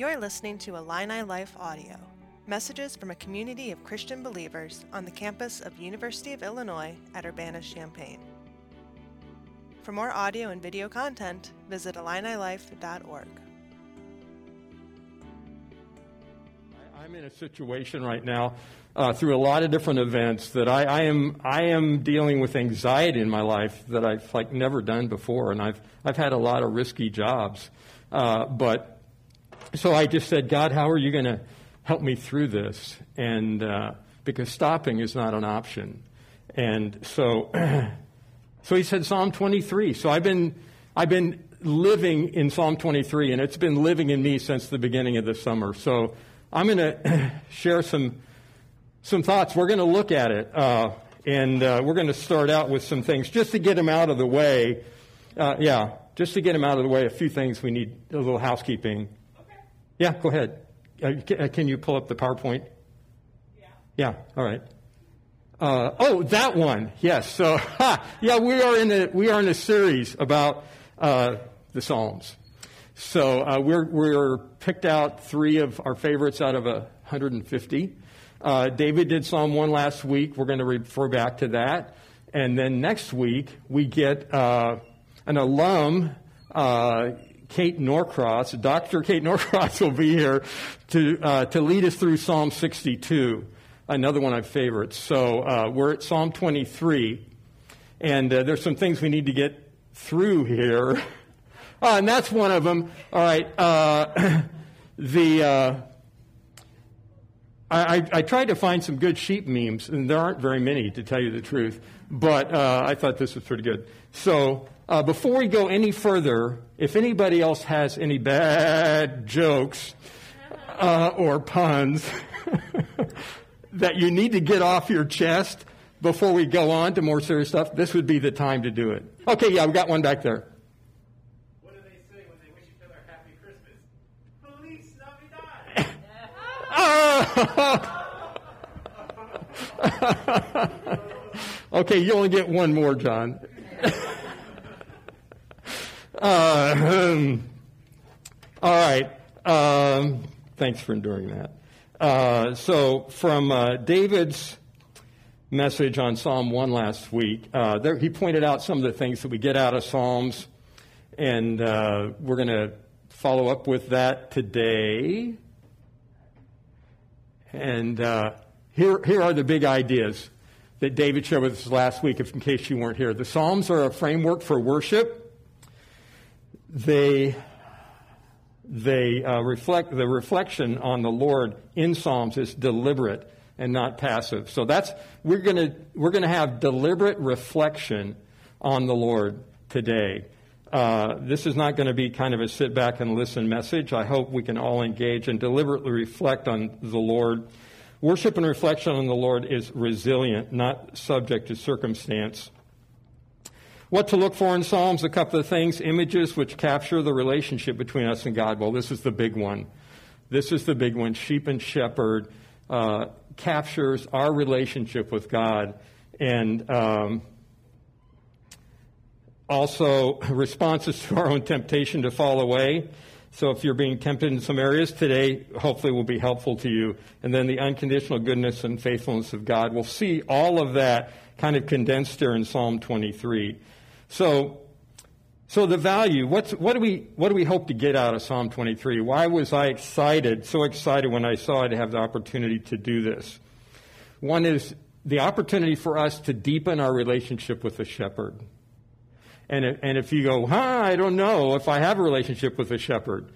You're listening to Illini Life Audio, messages from a community of Christian believers on the campus of University of Illinois at Urbana-Champaign. For more audio and video content, visit illinilife.org. I'm in a situation right now through a lot of different events that I am dealing with anxiety in my life that I've never done before, and I've had a lot of risky jobs, but. So I just said, God, how are you going to help me through this? And because stopping is not an option. And so he said Psalm 23. So I've been living in Psalm 23, and it's been living in me since the beginning of the summer. So I'm going to share some thoughts. We're going to look at it, and we're going to start out with some things just to get them out of the way. Just to get them out of the way, a few things we need, a little housekeeping. Yeah, go ahead. Can you pull up the PowerPoint? Yeah, all right. That one. Yes. So, we are in a series about the Psalms. So we're picked out three of our favorites out of 150. David did Psalm 1 last week. We're going to refer back to that, and then next week we get an alum. Kate Norcross, Dr. Kate Norcross, will be here to lead us through Psalm 62, another one of my favorites. So we're at Psalm 23, and there's some things we need to get through here, and that's one of them. All right, I tried to find some good sheep memes, and there aren't very many, to tell you the truth, but I thought this was pretty good. So. Before we go any further, if anybody else has any bad jokes or puns that you need to get off your chest before we go on to more serious stuff, this would be the time to do it. Okay, yeah, we got one back there. What do they say when they wish each other a happy Christmas? Feliz Navidad! Okay, you only get one more, John. All right. Thanks for enduring that. So from David's message on Psalm 1 last week, he pointed out some of the things that we get out of Psalms, and we're going to follow up with that today. And here are the big ideas that David shared with us last week, in case you weren't here. The Psalms are a framework for worship. The reflection on the Lord in Psalms is deliberate and not passive. So we're gonna have deliberate reflection on the Lord today. This is not going to be kind of a sit back and listen message. I hope we can all engage and deliberately reflect on the Lord. Worship and reflection on the Lord is resilient, not subject to circumstance. What to look for in Psalms, a couple of things, images which capture the relationship between us and God. Well, this is the big one. Sheep and shepherd captures our relationship with God. And also responses to our own temptation to fall away. So if you're being tempted in some areas today, hopefully will be helpful to you. And then the unconditional goodness and faithfulness of God. We'll see all of that kind of condensed here in Psalm 23. So the value, what do we hope to get out of Psalm 23? Why was I so excited when I saw I'd have the opportunity to do this? One is the opportunity for us to deepen our relationship with the shepherd. And if you go, I don't know if I have a relationship with the shepherd.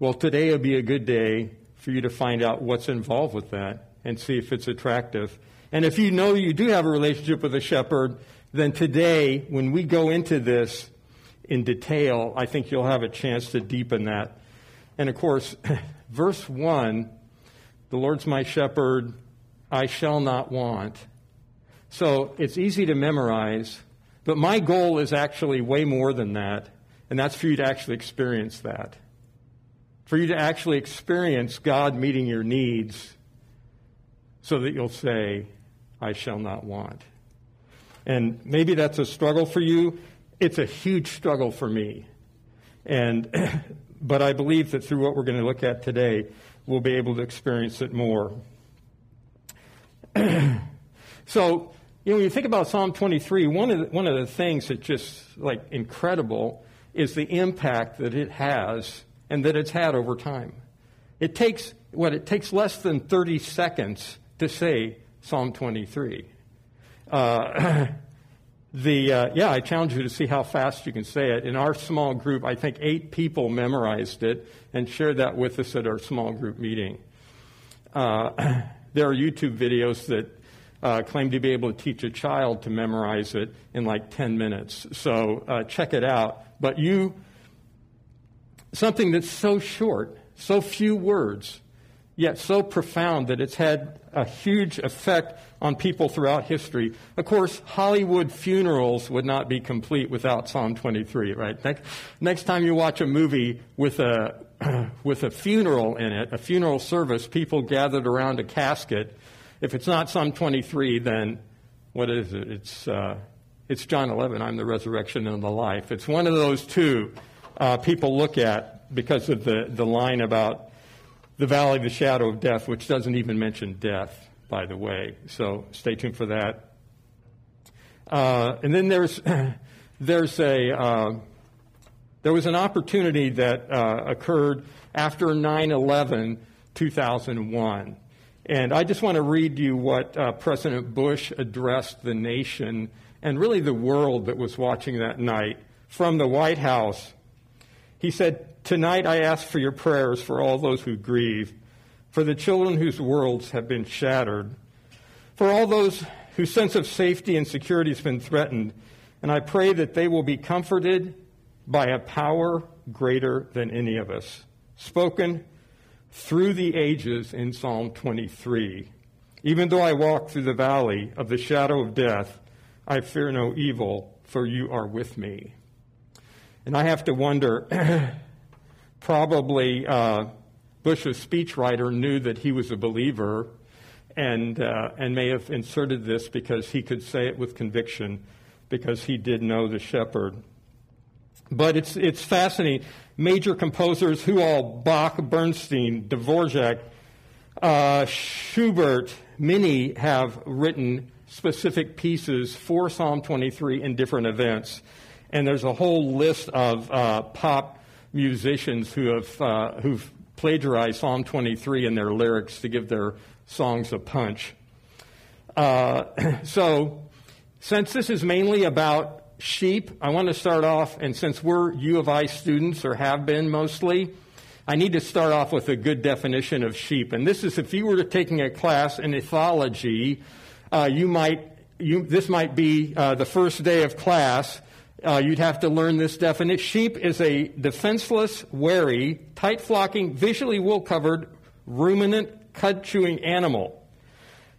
Well, today would be a good day for you to find out what's involved with that and see if it's attractive. And if you know you do have a relationship with the shepherd, then today, when we go into this in detail, I think you'll have a chance to deepen that. And of course, verse 1, the Lord's my shepherd, I shall not want. So it's easy to memorize, but my goal is actually way more than that, and that's for you to actually experience that. For you to actually experience God meeting your needs so that you'll say, I shall not want. And maybe that's a struggle for you. It's a huge struggle for me. But I believe that through what we're going to look at today, we'll be able to experience it more. So, when you think about Psalm 23, one of the things that's just, incredible is the impact that it has and that it's had over time. It takes less than 30 seconds to say Psalm 23. I challenge you to see how fast you can say it. In our small group, I think 8 people memorized it and shared that with us at our small group meeting. There are YouTube videos that claim to be able to teach a child to memorize it in 10 minutes. So check it out. But something that's so short, so few words, yet so profound that it's had a huge effect on people throughout history. Of course, Hollywood funerals would not be complete without Psalm 23, right? Next time you watch a movie with a funeral in it, a funeral service, people gathered around a casket, if it's not Psalm 23, then what is it? It's John 11, I'm the resurrection and the life. It's one of those two people look at because of the line about the valley of the shadow of death, which doesn't even mention death, by the way. So stay tuned for that. And then there was an opportunity that occurred after 9/11/2001. And I just want to read you what President Bush addressed the nation and really the world that was watching that night from the White House. He said, "Tonight I ask for your prayers for all those who grieve, for the children whose worlds have been shattered, for all those whose sense of safety and security has been threatened, and I pray that they will be comforted by a power greater than any of us, spoken through the ages in Psalm 23. Even though I walk through the valley of the shadow of death, I fear no evil, for you are with me." And I have to wonder... Probably Bush's speechwriter knew that he was a believer and may have inserted this because he could say it with conviction because he did know the shepherd. But it's fascinating. Major composers who all, Bach, Bernstein, Dvorak, Schubert, many have written specific pieces for Psalm 23 in different events. And there's a whole list of pop musicians who've plagiarized Psalm 23 in their lyrics to give their songs a punch. So since this is mainly about sheep, I want to start off, and since we're U of I students, or have been mostly, I need to start off with a good definition of sheep. And this is, if you were taking a class in ethology, this might be the first day of class. You'd have to learn this definition. Sheep is a defenseless, wary, tight-flocking, visually wool-covered, ruminant, cud-chewing animal,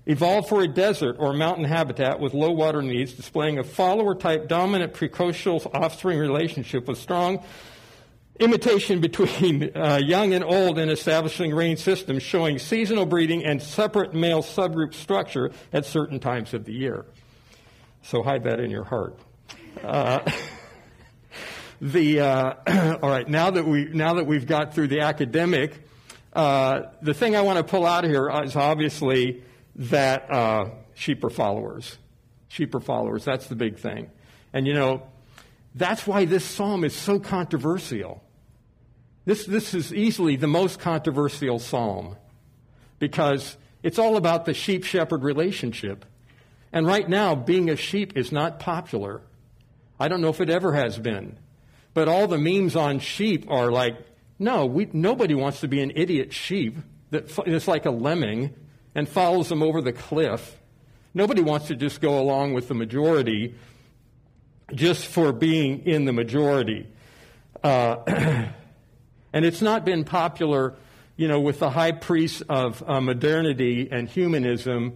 evolved for a desert or mountain habitat with low water needs, displaying a follower-type, dominant, precocial offspring relationship with strong imitation between young and old and establishing rain systems, showing seasonal breeding and separate male subgroup structure at certain times of the year. So hide that in your heart. All right. Now that we've got through the academic, the thing I want to pull out of here is obviously that sheep are followers. Sheep are followers. That's the big thing, and that's why this psalm is so controversial. This is easily the most controversial psalm because it's all about the sheep-shepherd relationship, and right now being a sheep is not popular. I don't know if it ever has been, but all the memes on sheep are nobody wants to be an idiot sheep that is like a lemming and follows them over the cliff. Nobody wants to just go along with the majority just for being in the majority. And it's not been popular, with the high priests of modernity and humanism.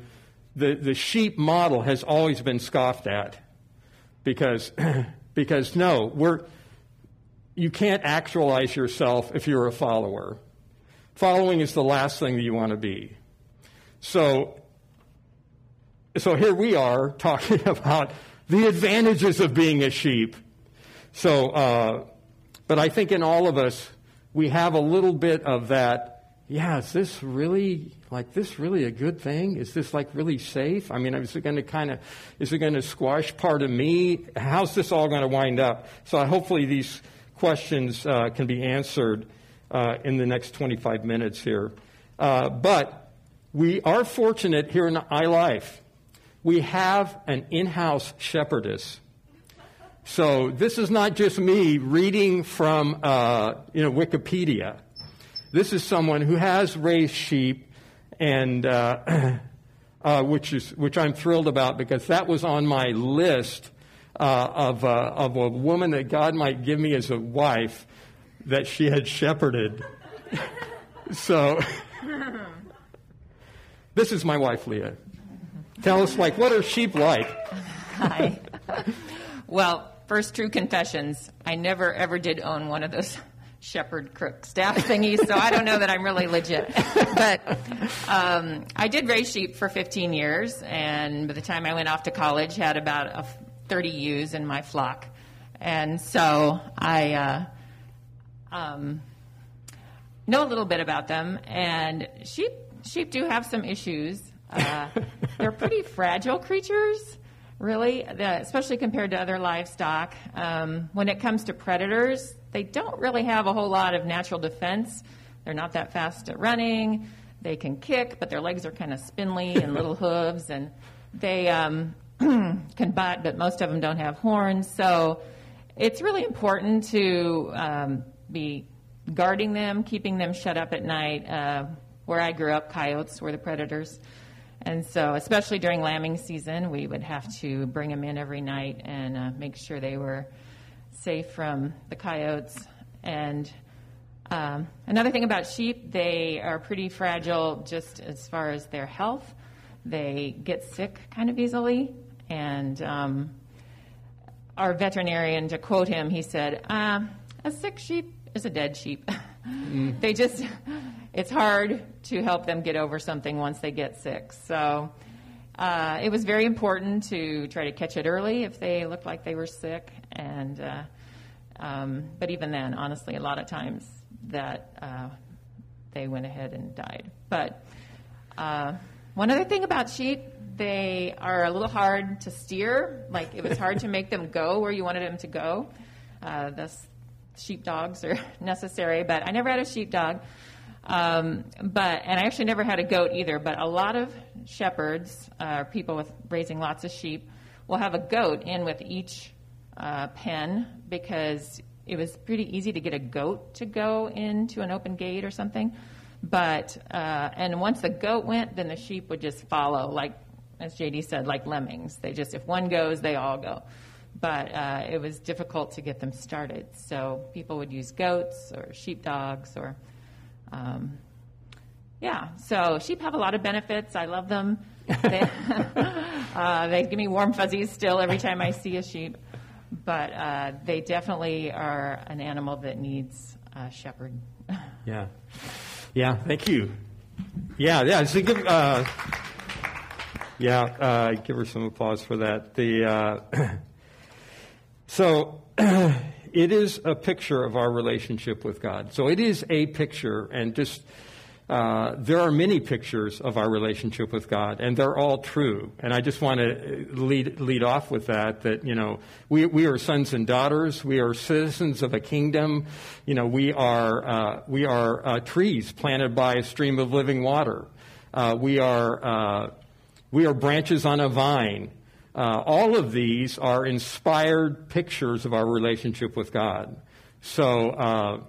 The sheep model has always been scoffed at. Because you can't actualize yourself if you're a follower. Following is the last thing that you want to be. So here we are talking about the advantages of being a sheep. So, But I think in all of us, we have a little bit of that, is this really, a good thing? Is this, really safe? I mean, is it going to squash part of me? How's this all going to wind up? So hopefully these questions can be answered in the next 25 minutes here. But we are fortunate here in iLife. We have an in-house shepherdess. So this is not just me reading from, Wikipedia. This is someone who has raised sheep, and which I'm thrilled about, because that was on my list of a woman that God might give me as a wife that she had shepherded. So this is my wife, Leah. Tell us, what are sheep like? Hi. Well, first, true confessions. I never, ever did own one of those shepherd crook staff thingies, so I don't know that I'm really legit. But I did raise sheep for 15 years, and by the time I went off to college, had about 30 ewes in my flock. And so I know a little bit about them, and sheep do have some issues. They're pretty fragile creatures, really, especially compared to other livestock. When it comes to predators, they don't really have a whole lot of natural defense. They're not that fast at running. They can kick, but their legs are kind of spindly and little hooves, and they can bite, but most of them don't have horns. So it's really important to be guarding them, keeping them shut up at night. Where I grew up, coyotes were the predators. And so, especially during lambing season, we would have to bring them in every night and make sure they were safe from the coyotes. And another thing about sheep, they are pretty fragile just as far as their health. They get sick kind of easily. And our veterinarian, to quote him, he said, a sick sheep is a dead sheep. They just... It's hard to help them get over something once they get sick. So it was very important to try to catch it early if they looked like they were sick. And but even then, honestly, a lot of times that they went ahead and died. But one other thing about sheep, they are a little hard to steer. It was hard to make them go where you wanted them to go. Thus, sheepdogs are necessary. But I never had a sheepdog. And I actually never had a goat either, but a lot of shepherds, people with raising lots of sheep, will have a goat in with each pen, because it was pretty easy to get a goat to go into an open gate or something. But, and once the goat went, then the sheep would just follow, as JD said, like lemmings. They just, if one goes, they all go. But it was difficult to get them started. So people would use goats or sheepdogs or... so sheep have a lot of benefits. I love them. They give me warm fuzzies still every time I see a sheep. But they definitely are an animal that needs a shepherd. Thank you. So give her some applause for that. So. It is a picture of our relationship with God. So it is a picture, and just there are many pictures of our relationship with God, and they're all true. And I just want to lead off with that we are sons and daughters, we are citizens of a kingdom, we are trees planted by a stream of living water, we are branches on a vine. All of these are inspired pictures of our relationship with God. So,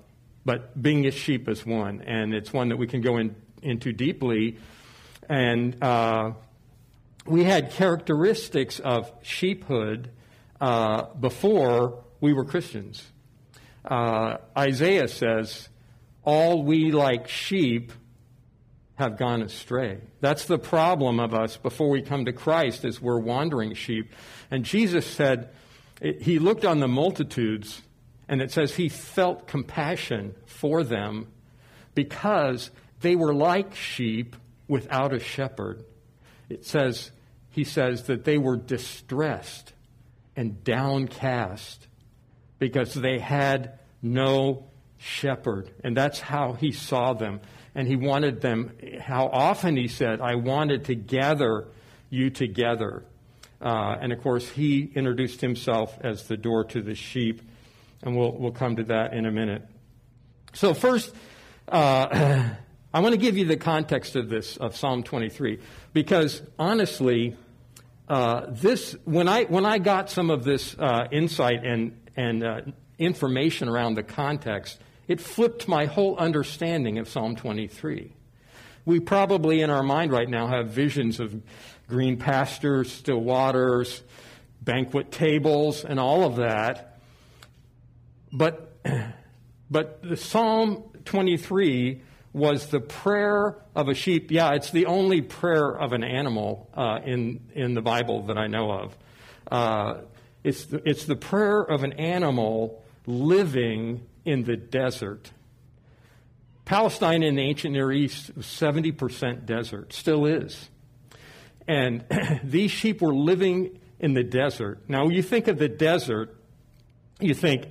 but being a sheep is one, and it's one that we can go into deeply. And we had characteristics of sheephood before we were Christians. Isaiah says, "All we like sheep have gone astray." That's the problem of us before we come to Christ, is we're wandering sheep. And Jesus said, he looked on the multitudes, and it says he felt compassion for them because they were like sheep without a shepherd. It says, he says that they were distressed and downcast because they had no shepherd. And that's how he saw them. And he wanted them, how often he said, I wanted to gather you together. And of course, he introduced himself as the door to the sheep. And we'll come to that in a minute. So first, I want to give you the context of this, of Psalm 23, because honestly, this when I got some of this insight and information around the context, it flipped my whole understanding of Psalm 23. We probably in our mind right now have visions of green pastures, still waters, banquet tables, and all of that. But the Psalm 23 was the prayer of a sheep. Yeah, it's the only prayer of an animal in the Bible that I know of. It's the prayer of an animal living in the desert. Palestine in the ancient Near East was 70% desert, still is. And these sheep were living in the desert. Now, when you think of the desert, you think,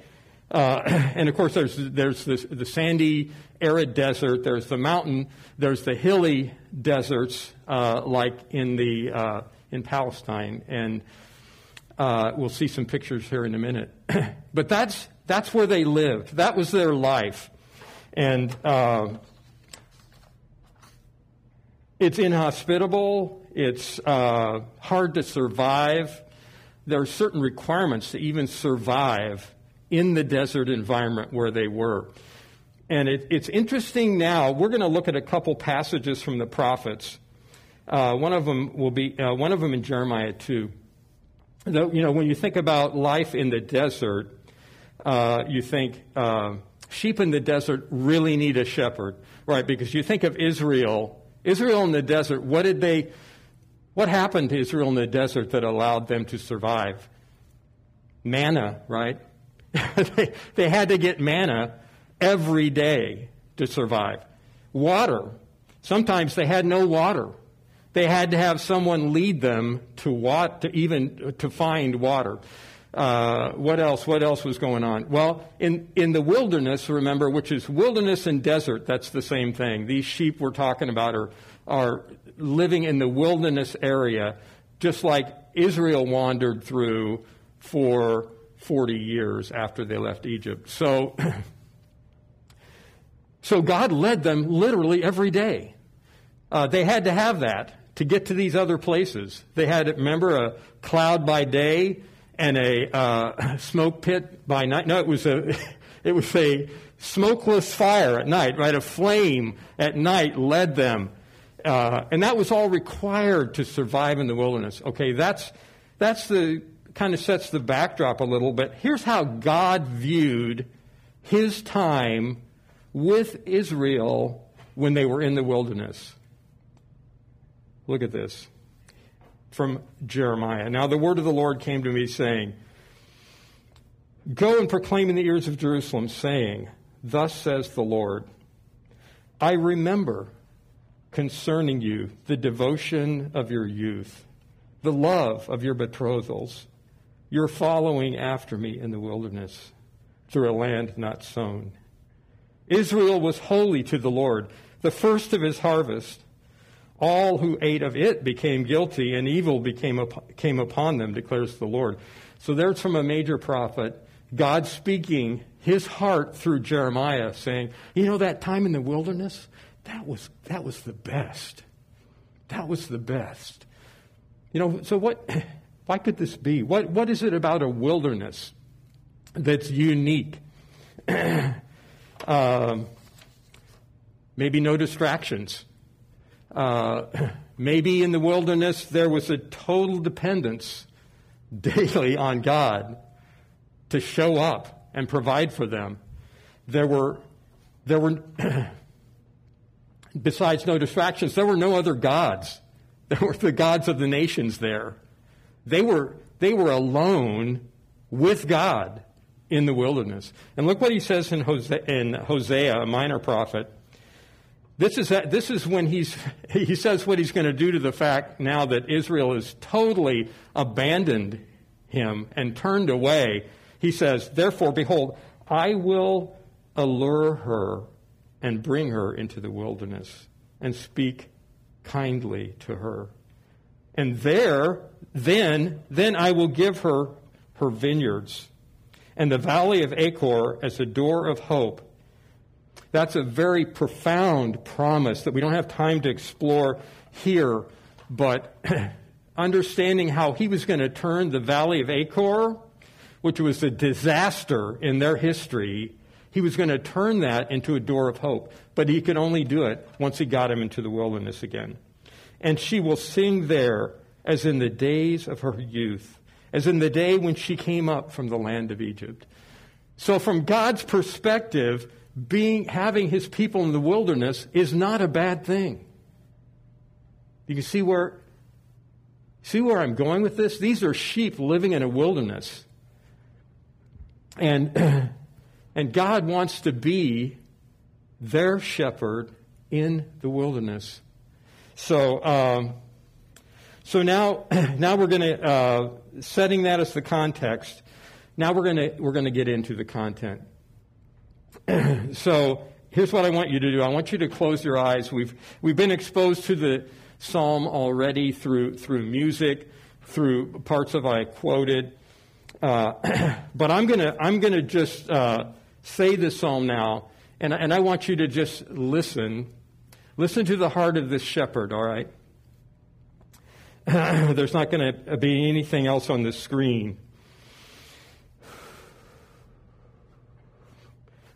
and of course, there's this, the sandy, arid desert. There's the mountain. There's the hilly deserts, like in Palestine, and we'll see some pictures here in a minute. But that's where they lived. That was their life, and it's inhospitable. It's hard to survive. There are certain requirements to even survive in the desert environment where they were. And it's interesting now, we're going to look at a couple passages from the prophets. One of them will be, in Jeremiah 2. Though, you know, when you think about life in the desert, you think sheep in the desert really need a shepherd, right? Because you think of Israel in the desert, what happened to Israel in the desert that allowed them to survive? Manna, right? They had to get manna every day to survive. Water. Sometimes they had no water. They had to have someone lead them to find water. What else was going on? Well, in the wilderness, remember, which is wilderness and desert, that's the same thing. These sheep we're talking about are living in the wilderness area, just like Israel wandered through for 40 years after they left Egypt. So God led them literally every day. They had to have that to get to these other places. They had, remember, a cloud by day and a smoke pit by night. No, it was a smokeless fire at night, right? A flame at night led them. And that was all required to survive in the wilderness. Okay, that's the kind of sets the backdrop a little bit. Here's how God viewed his time with Israel when they were in the wilderness. Look at this from Jeremiah. Now the word of the Lord came to me saying, go and proclaim in the ears of Jerusalem, saying, thus says the Lord, I remember concerning you the devotion of your youth, the love of your betrothals, you're following after me in the wilderness through a land not sown. Israel was holy to the Lord, the first of his harvest. All who ate of it became guilty, and evil came upon them, declares the Lord. So there's from a major prophet, God speaking his heart through Jeremiah, saying, you know, that time in the wilderness, that was the best. That was the best. You know, so what... Why could this be? What is it about a wilderness that's unique? Maybe no distractions. Maybe in the wilderness there was a total dependence daily on God to show up and provide for them. There were besides no distractions, there were no other gods. There were the gods of the nations there. They were alone with God in the wilderness. And look what he says in Hosea, a minor prophet. This is when he says what he's going to do to the fact now that Israel has totally abandoned him and turned away. He says, therefore, behold, I will allure her and bring her into the wilderness and speak kindly to her. And then I will give her her vineyards and the Valley of Achor as a door of hope. That's a very profound promise that we don't have time to explore here, but understanding how he was going to turn the Valley of Achor, which was a disaster in their history, he was going to turn that into a door of hope. But he could only do it once he got him into the wilderness again. And she will sing there as in the days of her youth, as in the day when she came up from the land of Egypt. So from God's perspective, having his people in the wilderness is not a bad thing. You can see where I'm going with this? These are sheep living in a wilderness. And God wants to be their shepherd in the wilderness. So now we're going to setting that as the context. Now we're going to get into the content. So here's what I want you to do. I want you to close your eyes. We've been exposed to the psalm already through music, through parts of I quoted, but I'm gonna just say this psalm now, and I want you to just listen to the heart of this shepherd. All right. There's not going to be anything else on the screen.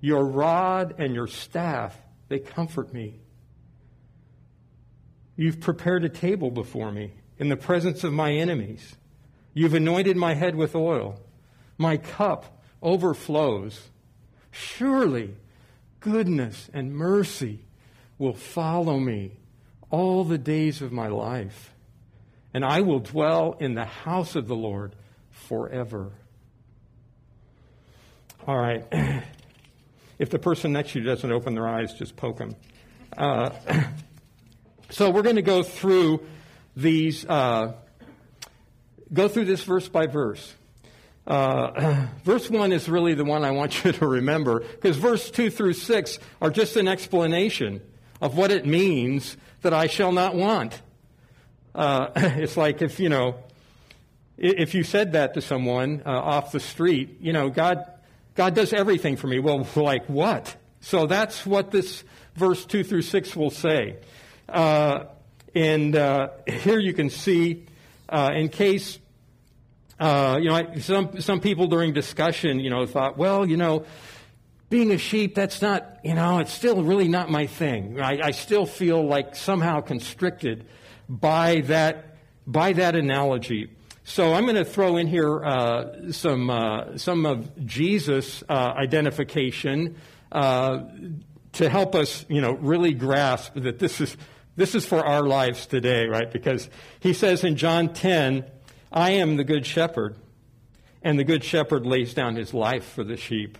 Your rod and your staff, they comfort me. You've prepared a table before me in the presence of my enemies. You've anointed my head with oil. My cup overflows. Surely goodness and mercy will follow me all the days of my life, and I will dwell in the house of the Lord forever. All right. If the person next to you doesn't open their eyes, just poke them. So we're going to go through these, go through this verse by verse. Verse 1 is really the one I want you to remember, because verse 2 through 6 are just an explanation of what it means that I shall not want. It's like if, you know, if you said that to someone off the street, you know, God does everything for me. Well, like what? So that's what this verse 2 through 6 will say. And here you can see, in case, you know, some people during discussion, you know, thought, well, you know, being a sheep, that's not, you know, it's still really not my thing. I still feel like somehow constricted by that analogy. So I'm going to throw in here some of Jesus' identification to help us, you know, really grasp that this is for our lives today, right? Because he says in John 10, "I am the good shepherd, and the good shepherd lays down his life for the sheep."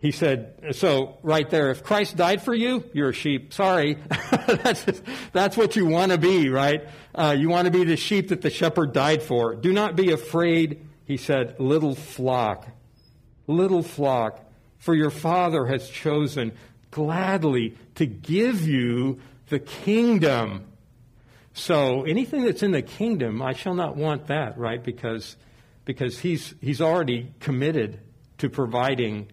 He said, so right there, if Christ died for you, you're a sheep. Sorry. That's what you want to be, right? You want to be the sheep that the shepherd died for. Do not be afraid, he said, little flock, for your Father has chosen gladly to give you the kingdom. So anything that's in the kingdom, I shall not want that, right? Because he's already committed to providing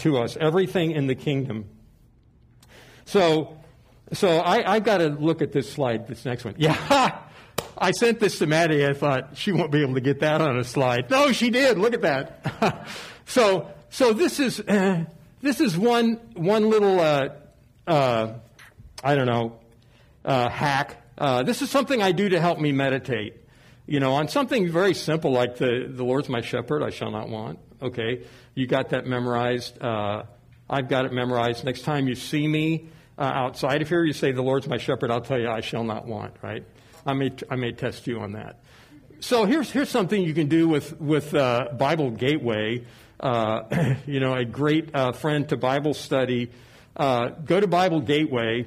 to us everything in the kingdom. So I've got to look at this slide, this next one. Yeah, I sent this to Maddie. I thought she won't be able to get that on a slide. No, she did. Look at that. So this is one little I don't know hack. This is something I do to help me meditate. You know, on something very simple like the Lord's my shepherd, I shall not want. Okay, you got that memorized. I've got it memorized. Next time you see me outside of here, you say, "The Lord's my shepherd, I'll tell you, I shall not want," right? I may test you on that. So here's something you can do with Bible Gateway. A great friend to Bible study. Go to Bible Gateway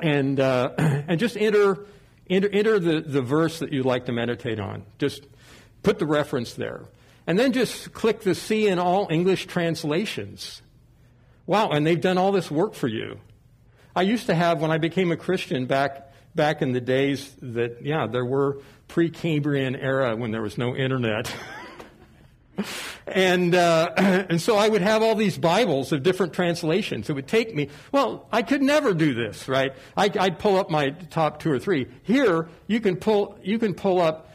and just enter the verse that you'd like to meditate on. Just put the reference there, and then just click the "See in all English translations." Wow! And they've done all this work for you. I used to have, when I became a Christian back in the days that there were pre-Cambrian era when there was no internet. And so I would have all these Bibles of different translations. It would take me, I could never do this, right? I'd pull up my top two or three. Here, you can pull up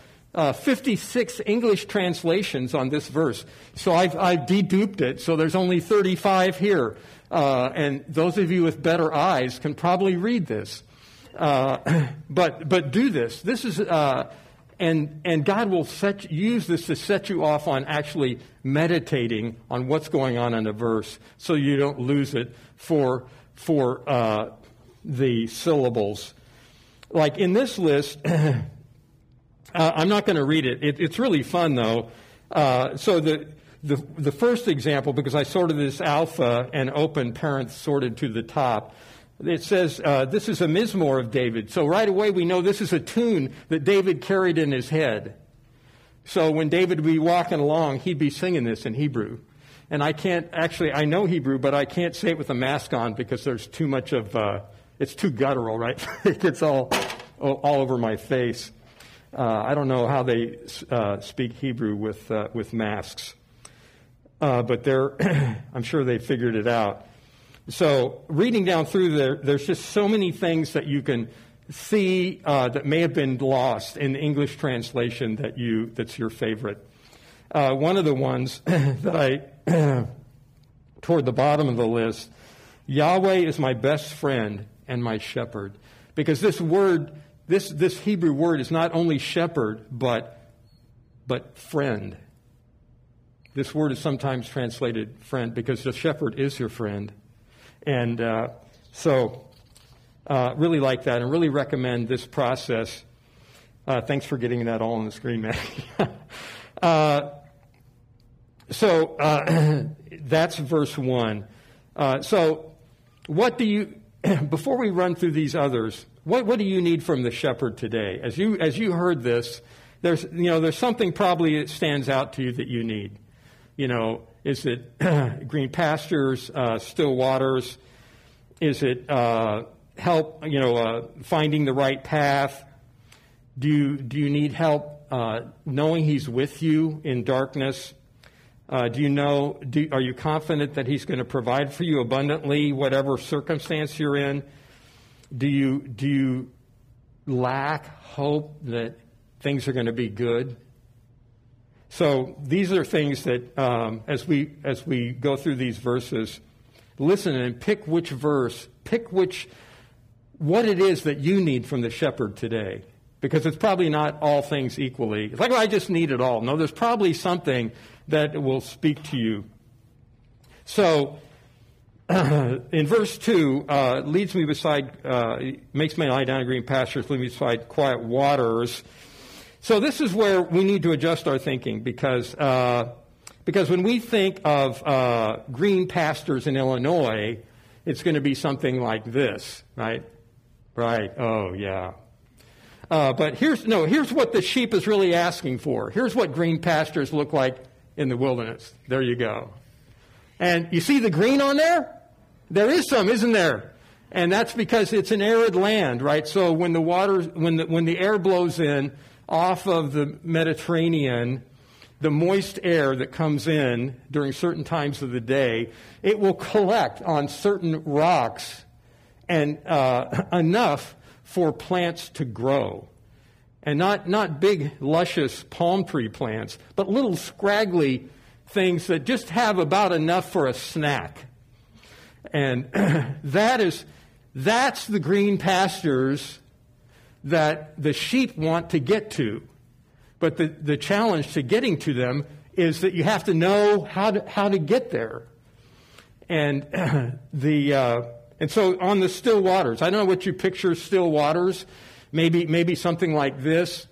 56 English translations on this verse. So I've deduped it, so there's only 35 here. And those of you with better eyes can probably read this. But do this. This is... And God will use this to set you off on actually meditating on what's going on in a verse, so you don't lose it for the syllables. Like in this list, I'm not going to read it. It's really fun though. So the first example, because I sorted this alpha and open parent sorted to the top. It says, this is a mizmor of David. So right away we know this is a tune that David carried in his head. So when David would be walking along, he'd be singing this in Hebrew. And I know Hebrew, but I can't say it with a mask on because there's too much of, it's too guttural, right? It gets all over my face. I don't know how they speak Hebrew with masks. But I'm sure they figured it out. So reading down through there, there's just so many things that you can see that may have been lost in English translation that's your favorite. One of the ones that I, toward the bottom of the list, Yahweh is my best friend and my shepherd. Because this word, this Hebrew word is not only shepherd, but friend. This word is sometimes translated friend because the shepherd is your friend. And so really like that and really recommend this process. Thanks for getting that all on the screen, Maddie. That's verse 1. So what do you, before we run through these others, what do you need from the shepherd today? As you heard this, there's something probably that stands out to you that you need. Is it green pastures, still waters? Is it help, finding the right path? Do you need help knowing he's with you in darkness? Are you confident that he's going to provide for you abundantly, whatever circumstance you're in? Do you lack hope that things are going to be good? So these are things that, as we go through these verses, listen and pick which verse, what it is that you need from the shepherd today, because it's probably not all things equally. It's like, I just need it all. No, there's probably something that will speak to you. So in verse 2, leads me beside, makes me lie down in green pastures, leads me beside quiet waters. So this is where we need to adjust our thinking, because when we think of green pastures in Illinois, it's going to be something like this, right? Right? Oh yeah. But here's what the sheep is really asking for. Here's what green pastures look like in the wilderness. There you go. And you see the green on there? There is some, isn't there? And that's because it's an arid land, right? So when the water, when the air blows in off of the Mediterranean, the moist air that comes in during certain times of the day, it will collect on certain rocks and enough for plants to grow. And not big, luscious palm tree plants, but little scraggly things that just have about enough for a snack. And that's the green pastures that the sheep want to get to. But the challenge to getting to them is that you have to know how to get there. And and so on the still waters, I don't know what you picture still waters. Maybe something like this.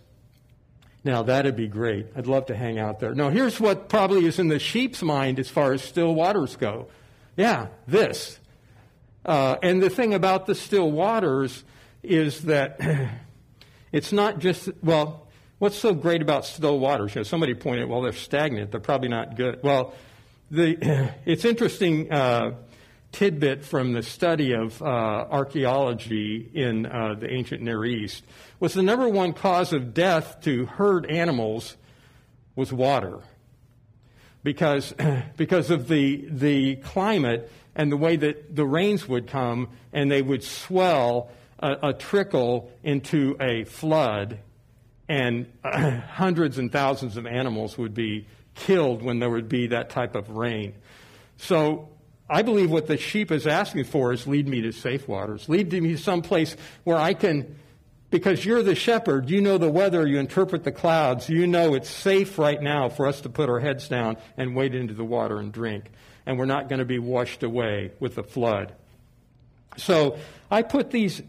Now, that'd be great. I'd love to hang out there. No, here's what probably is in the sheep's mind as far as still waters go. Yeah, this. And the thing about the still waters is that it's not just, well, what's so great about still waters? You know, somebody pointed, well, they're stagnant. They're probably not good. Well, it's interesting tidbit from the study of archaeology in the ancient Near East was the number one cause of death to herd animals was water, because of the climate and the way that the rains would come and they would swell a trickle into a flood, and hundreds and thousands of animals would be killed when there would be that type of rain. So I believe what the sheep is asking for is, lead me to safe waters. Lead me to some place where I can, because you're the shepherd, you know the weather, you interpret the clouds, you know it's safe right now for us to put our heads down and wade into the water and drink. And we're not going to be washed away with the flood. So I put these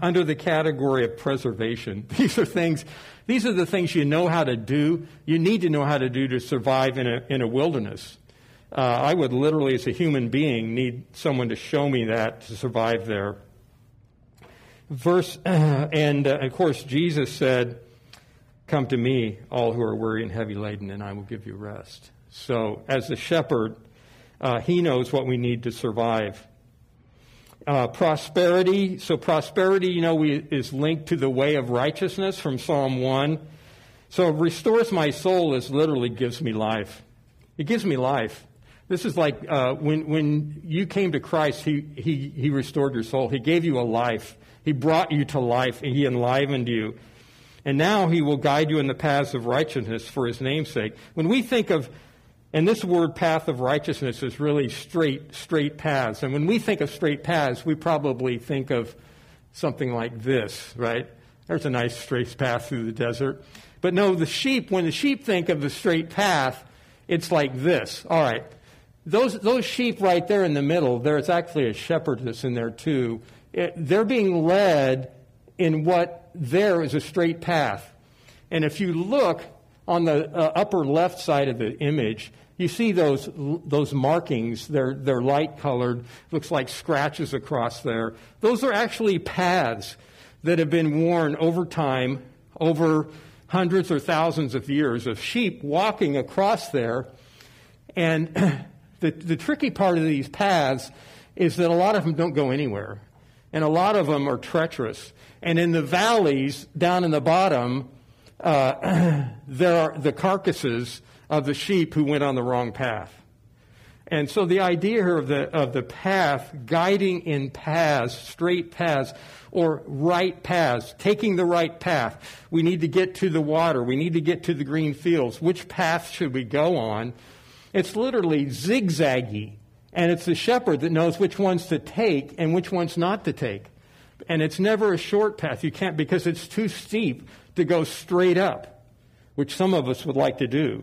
under the category of preservation. These are the things you know how to do, you need to know how to do to survive in a wilderness. I would literally, as a human being, need someone to show me that to survive there. Of course, Jesus said, "Come to me, all who are weary and heavy laden, and I will give you rest." So, as the shepherd, he knows what we need to survive. Prosperity. So, prosperity, is linked to the way of righteousness from Psalm 1. So, restores my soul is literally gives me life. It gives me life. This is like when you came to Christ, he restored your soul. He gave you a life. He brought you to life, and he enlivened you. And now he will guide you in the paths of righteousness for his name's sake. When we think of, and this word path of righteousness is really straight paths. And when we think of straight paths, we probably think of something like this, right? There's a nice straight path through the desert. But no, when the sheep think of the straight path, it's like this. All right. Those sheep right there in the middle, there's actually a shepherd that's in there too. They're being led in what there is a straight path. And if you look on the upper left side of the image, you see those markings. They're light colored. Looks like scratches across there. Those are actually paths that have been worn over time, over hundreds or thousands of years of sheep walking across there. And the tricky part of these paths is that a lot of them don't go anywhere. And a lot of them are treacherous. And in the valleys down in the bottom, there are the carcasses of the sheep who went on the wrong path. And so the idea here of the path, guiding in paths, straight paths, or right paths, taking the right path. We need to get to the water. We need to get to the green fields. Which path should we go on? It's literally zigzaggy, and it's the shepherd that knows which ones to take and which ones not to take. And it's never a short path. You can't, because it's too steep to go straight up, which some of us would like to do.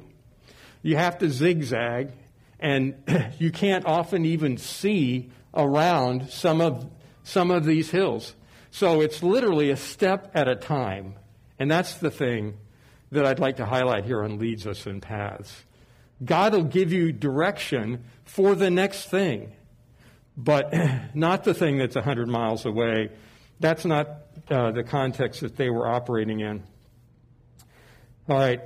You have to zigzag, and you can't often even see around some of these hills. So it's literally a step at a time. And that's the thing that I'd like to highlight here on Leads Us in Paths. God will give you direction for the next thing, but not the thing that's 100 miles away. That's not the context that they were operating in. All right.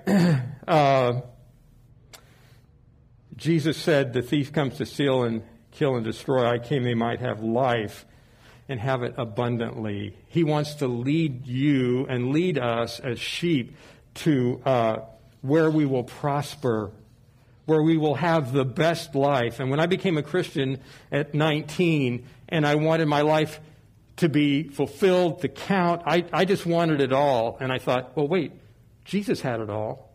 Jesus said, "The thief comes to steal and kill and destroy. I came they might have life and have it abundantly." He wants to lead you and lead us as sheep to where we will prosper, where we will have the best life. And when I became a Christian at 19 and I wanted my life to be fulfilled, to count, I just wanted it all. And I thought, well, wait, Jesus had it all.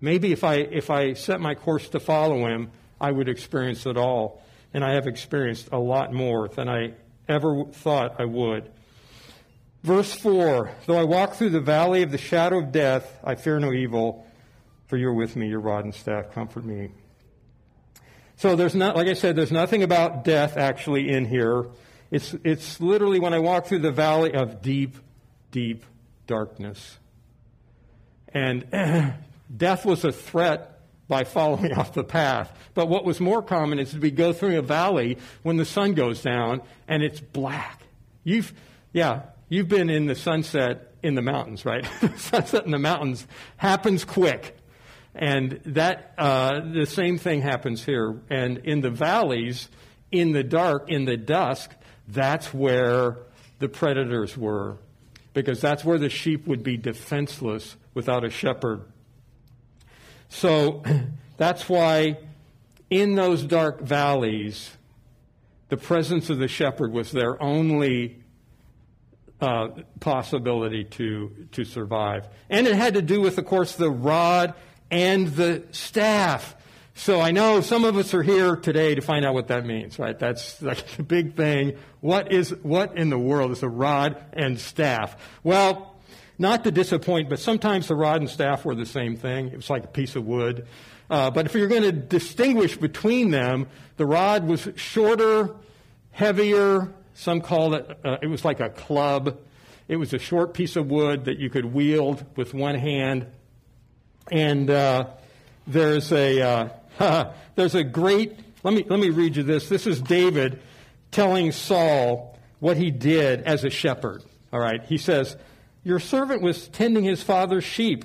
Maybe if I set my course to follow him, I would experience it all. And I have experienced a lot more than I ever thought I would. Verse 4, "Though I walk through the valley of the shadow of death, I fear no evil, for you're with me, your rod and staff comfort me. So there's not, like I said, there's nothing about death actually in here. It's literally when I walk through the valley of deep, deep darkness. And death was a threat by following off the path. But what was more common is we go through a valley when the sun goes down and it's black. You've been in the sunset in the mountains, right? Sunset in the mountains happens quick. And that the same thing happens here. And in the valleys, in the dark, in the dusk, that's where the predators were, because that's where the sheep would be defenseless without a shepherd. So that's why in those dark valleys, the presence of the shepherd was their only possibility to survive. And it had to do with, of course, the rod and the staff. So I know some of us are here today to find out what that means, right? That's like the big thing. What in the world is a rod and staff? Well, not to disappoint, but sometimes the rod and staff were the same thing. It was like a piece of wood. But if you're going to distinguish between them, the rod was shorter, heavier. Some call it, it was like a club. It was a short piece of wood that you could wield with one hand. And let me read you this. This is David telling Saul what he did as a shepherd. All right. He says, "Your servant was tending his father's sheep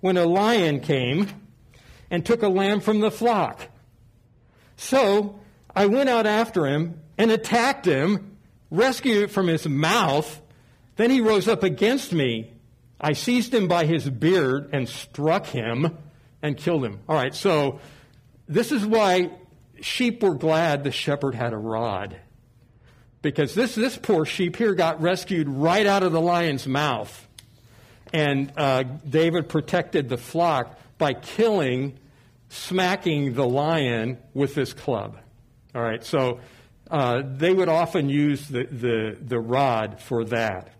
when a lion came and took a lamb from the flock. So I went out after him and attacked him, rescued it from his mouth. Then he rose up against me. I seized him by his beard and struck him and killed him." All right, so this is why sheep were glad the shepherd had a rod, because this poor sheep here got rescued right out of the lion's mouth. And David protected the flock by smacking the lion with this club. All right, so they would often use the rod for that.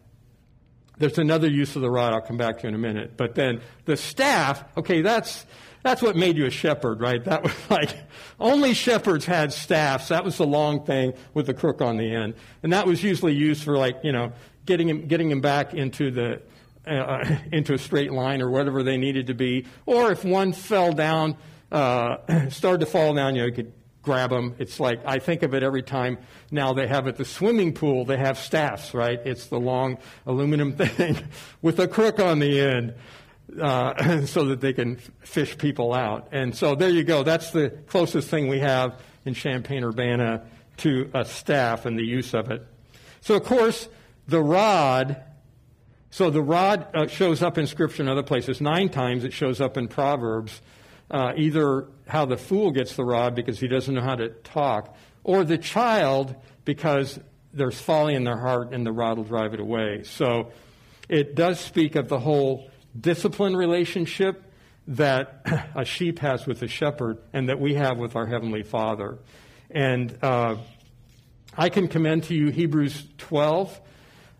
There's another use of the rod I'll come back to in a minute. But then the staff, okay, that's what made you a shepherd, right? That was like, only shepherds had staffs. That was the long thing with the crook on the end. And that was usually used for, like, you know, getting him back into a straight line or whatever they needed to be. Or if one fell down, started to fall down, you know, you could grab them. It's like, I think of it every time now they have at the swimming pool, they have staffs, right? It's the long aluminum thing with a crook on the end so that they can fish people out. And so there you go. That's the closest thing we have in Champaign-Urbana to a staff and the use of it. So, of course, the rod shows up in Scripture in other places. 9 times it shows up in Proverbs. Either how the fool gets the rod because he doesn't know how to talk, or the child because there's folly in their heart and the rod will drive it away. So it does speak of the whole discipline relationship that a sheep has with a shepherd and that we have with our Heavenly Father. And I can commend to you Hebrews 12.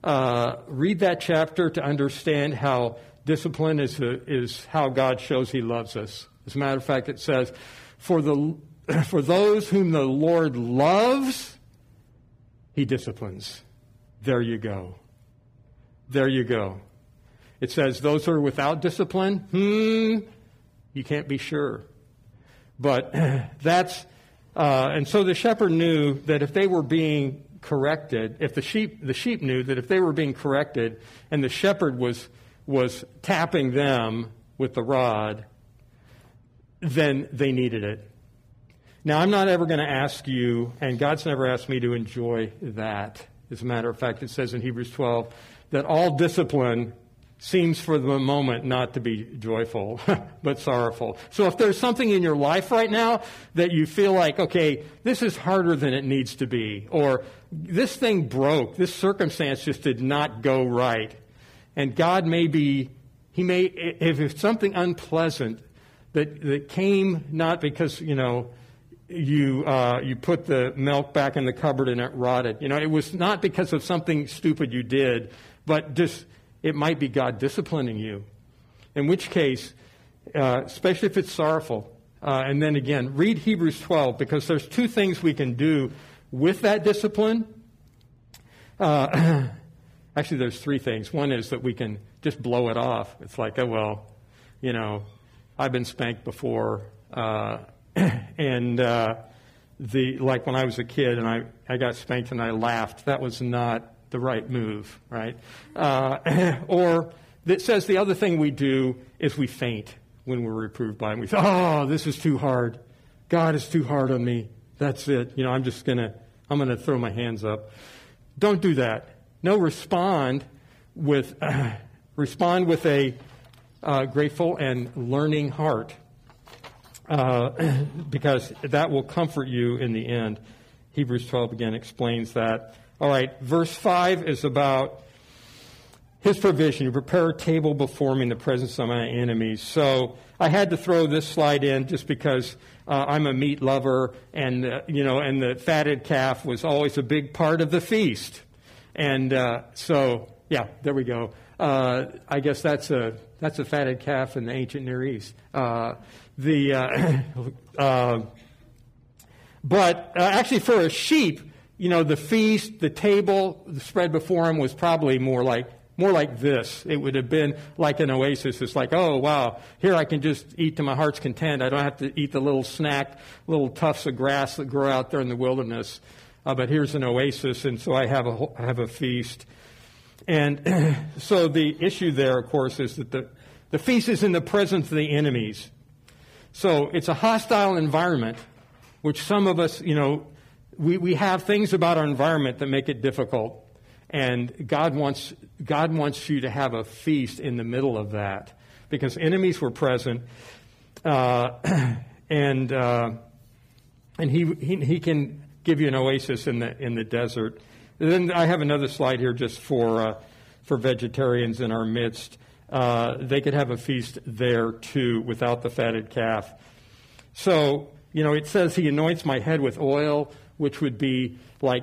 Read that chapter to understand how discipline is how God shows he loves us. As a matter of fact, it says, for those whom the Lord loves, he disciplines. There you go. There you go. It says, those who are without discipline, you can't be sure. But and so the shepherd knew that if they were being corrected, if the sheep knew that if they were being corrected and the shepherd was tapping them with the rod, then they needed it. Now, I'm not ever going to ask you, and God's never asked me to enjoy that. As a matter of fact, it says in Hebrews 12 that all discipline seems for the moment not to be joyful, but sorrowful. So if there's something in your life right now that you feel like, okay, this is harder than it needs to be, or this thing broke, this circumstance just did not go right, and God if it's something unpleasant, that came not because, you know, you put the milk back in the cupboard and it rotted. You know, it was not because of something stupid you did, but just it might be God disciplining you. In which case, especially if it's sorrowful. And then again, read Hebrews 12, because there's two things we can do with that discipline. Actually, there's three things. One is that we can just blow it off. It's like, oh, well, you know, I've been spanked before. Like when I was a kid and I got spanked and I laughed, that was not the right move, right? Or it says the other thing we do is we faint when we're reproved by him. We say, oh, this is too hard. God is too hard on me. That's it. You know, I'm going to throw my hands up. Don't do that. No, respond with a grateful and learning heart, because that will comfort you in the end. Hebrews 12 again explains that. All right, verse 5 is about his provision. You prepare a table before me in the presence of my enemies. So I had to throw this slide in just because I'm a meat lover, and and the fatted calf was always a big part of the feast. And so, yeah, there we go. I guess that's a fatted calf in the ancient Near East. Actually, for a sheep, the feast, the table, the spread before him was probably more like this. It would have been like an oasis. It's like, oh, wow, here I can just eat to my heart's content. I don't have to eat the little snack, little tufts of grass that grow out there in the wilderness. But here's an oasis, and so I have a feast. And so the issue there, of course, is that the feast is in the presence of the enemies. So it's a hostile environment, which some of us, we have things about our environment that make it difficult. And God wants you to have a feast in the middle of that, because enemies were present, and he can give you an oasis in the desert. And then I have another slide here just for vegetarians in our midst. They could have a feast there too without the fatted calf. So it says he anoints my head with oil, which would be like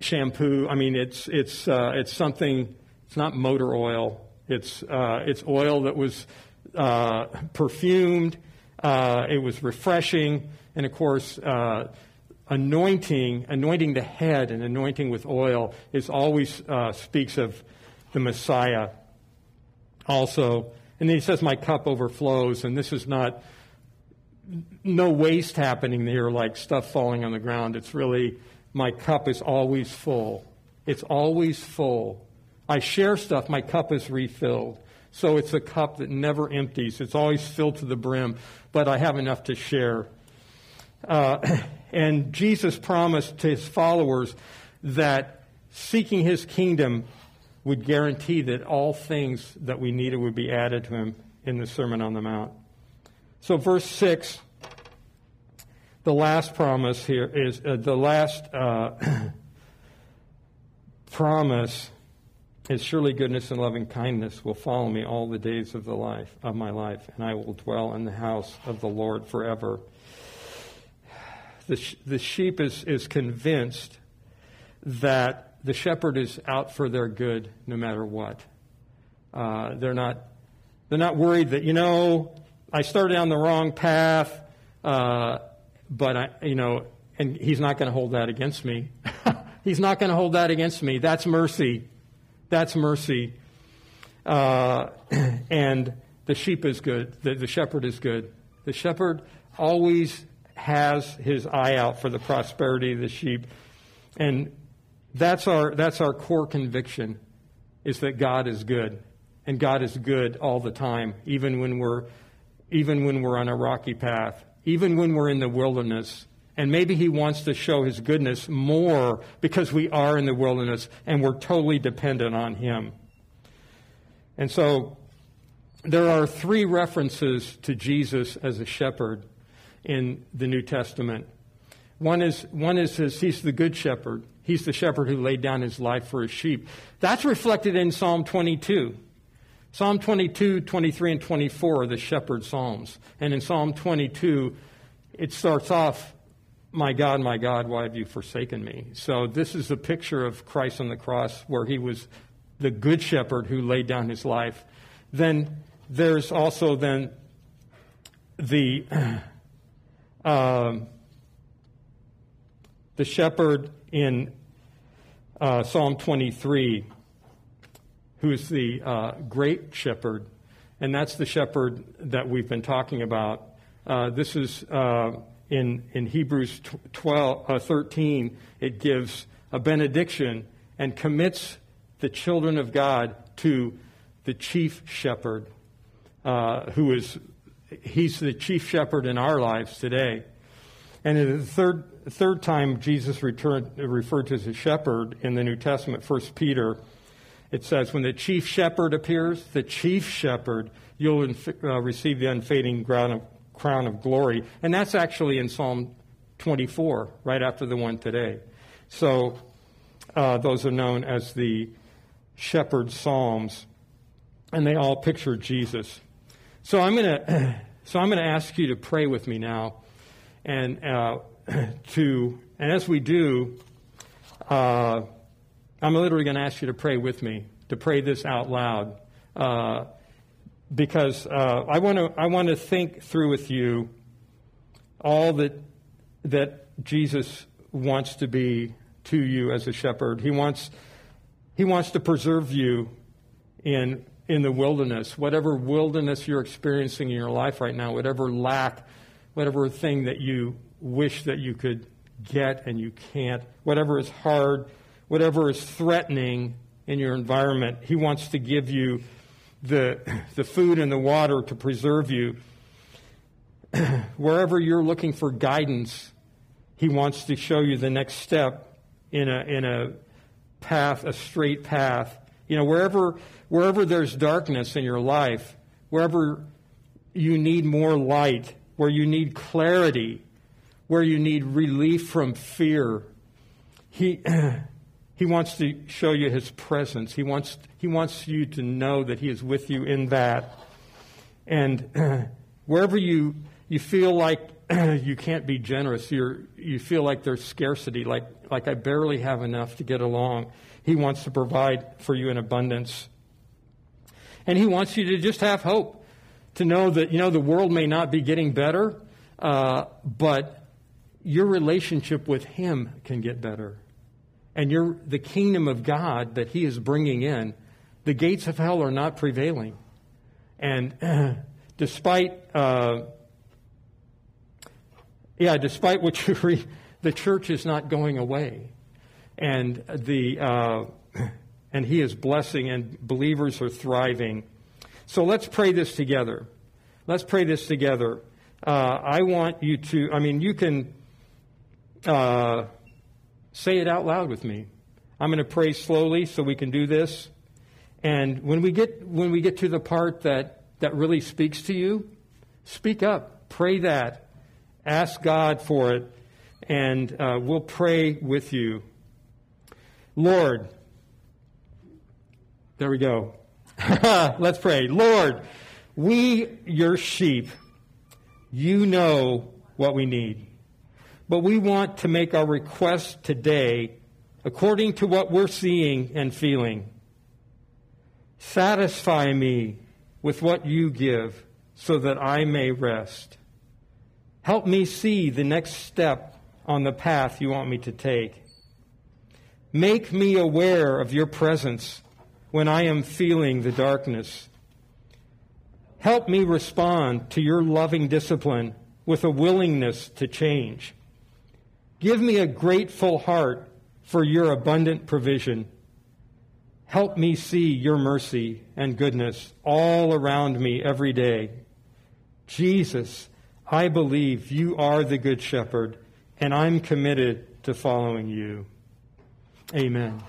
shampoo. I mean, it's something. It's not motor oil. It's oil that was perfumed. It was refreshing, and of course, anointing the head and anointing with oil is always speaks of the Messiah. Also, and then he says, "My cup overflows," and this is no waste happening here, like stuff falling on the ground. It's really, my cup is always full. It's always full. I share stuff. My cup is refilled. So it's a cup that never empties. It's always filled to the brim, but I have enough to share. And Jesus promised to his followers that seeking his kingdom would guarantee that all things that we needed would be added to him in the Sermon on the Mount. So verse 6, the last promise here is promise is surely goodness and loving kindness will follow me all the days of my life, and I will dwell in the house of the Lord forever. The sheep is convinced that the shepherd is out for their good no matter what. They're not worried that I started on the wrong path. But he's not going to hold that against me. He's not going to hold that against me. That's mercy. That's mercy. And the sheep is good. The shepherd is good. The shepherd always has his eye out for the prosperity of the sheep. And that's our core conviction, is that God is good. And God is good all the time, even when we're on a rocky path. Even when we're in the wilderness, and maybe he wants to show his goodness more because we are in the wilderness and we're totally dependent on him. And so there are three references to Jesus as a shepherd in the New Testament. One is he's the good shepherd. He's the shepherd who laid down his life for his sheep. That's reflected in Psalm 22. Psalm 22, 23, and 24 are the shepherd psalms. And in Psalm 22, it starts off, my God, why have you forsaken me?" So this is the picture of Christ on the cross, where he was the good shepherd who laid down his life. Then there's also the shepherd in Psalm 23, who's the great shepherd, and that's the shepherd that we've been talking about. This is in Hebrews 12, 13, it gives a benediction and commits the children of God to the chief shepherd, he's the chief shepherd in our lives today. And in the third time Jesus referred to as a shepherd in the New Testament, First Peter, it says, when the chief shepherd appears, the chief shepherd, you'll receive the unfading crown of glory. And that's actually in Psalm 24, right after the one today. So those are known as the shepherd psalms, and they all picture Jesus. So I'm going to ask you to pray with me now, and as we do, I'm literally going to ask you to pray with me, to pray this out loud, because I want to think through with you all that Jesus wants to be to you as a shepherd. He wants to preserve you in the wilderness, whatever wilderness you're experiencing in your life right now, whatever lack, whatever thing that you wish that you could get and you can't, whatever is hard, whatever is threatening in your environment. He wants to give you the food and the water to preserve you. Wherever you're looking for guidance, he wants to show you the next step in a path, a straight path. You know, wherever there's darkness in your life, wherever you need more light, where you need clarity, where you need relief from fear, he wants to show you his presence. He wants you to know that he is with you in that. And wherever you feel like you can't be generous, you feel like there's scarcity, like I barely have enough to get along, he wants to provide for you in abundance. And he wants you to just have hope, to know that, you know, the world may not be getting better, but your relationship with him can get better. And the kingdom of God that he is bringing in, the gates of hell are not prevailing. And despite what you read, the church is not going away. And he is blessing, and believers are thriving. So let's pray this together. I want you to. I mean, you can say it out loud with me. I'm going to pray slowly so we can do this. And when we get to the part that really speaks to you, speak up. Pray that. Ask God for it, and we'll pray with you. Lord, there we go. Let's pray. Lord, we, your sheep, you know what we need. But we want to make our request today according to what we're seeing and feeling. Satisfy me with what you give so that I may rest. Help me see the next step on the path you want me to take. Make me aware of your presence when I am feeling the darkness. Help me respond to your loving discipline with a willingness to change. Give me a grateful heart for your abundant provision. Help me see your mercy and goodness all around me every day. Jesus, I believe you are the good shepherd, and I'm committed to following you. Amen.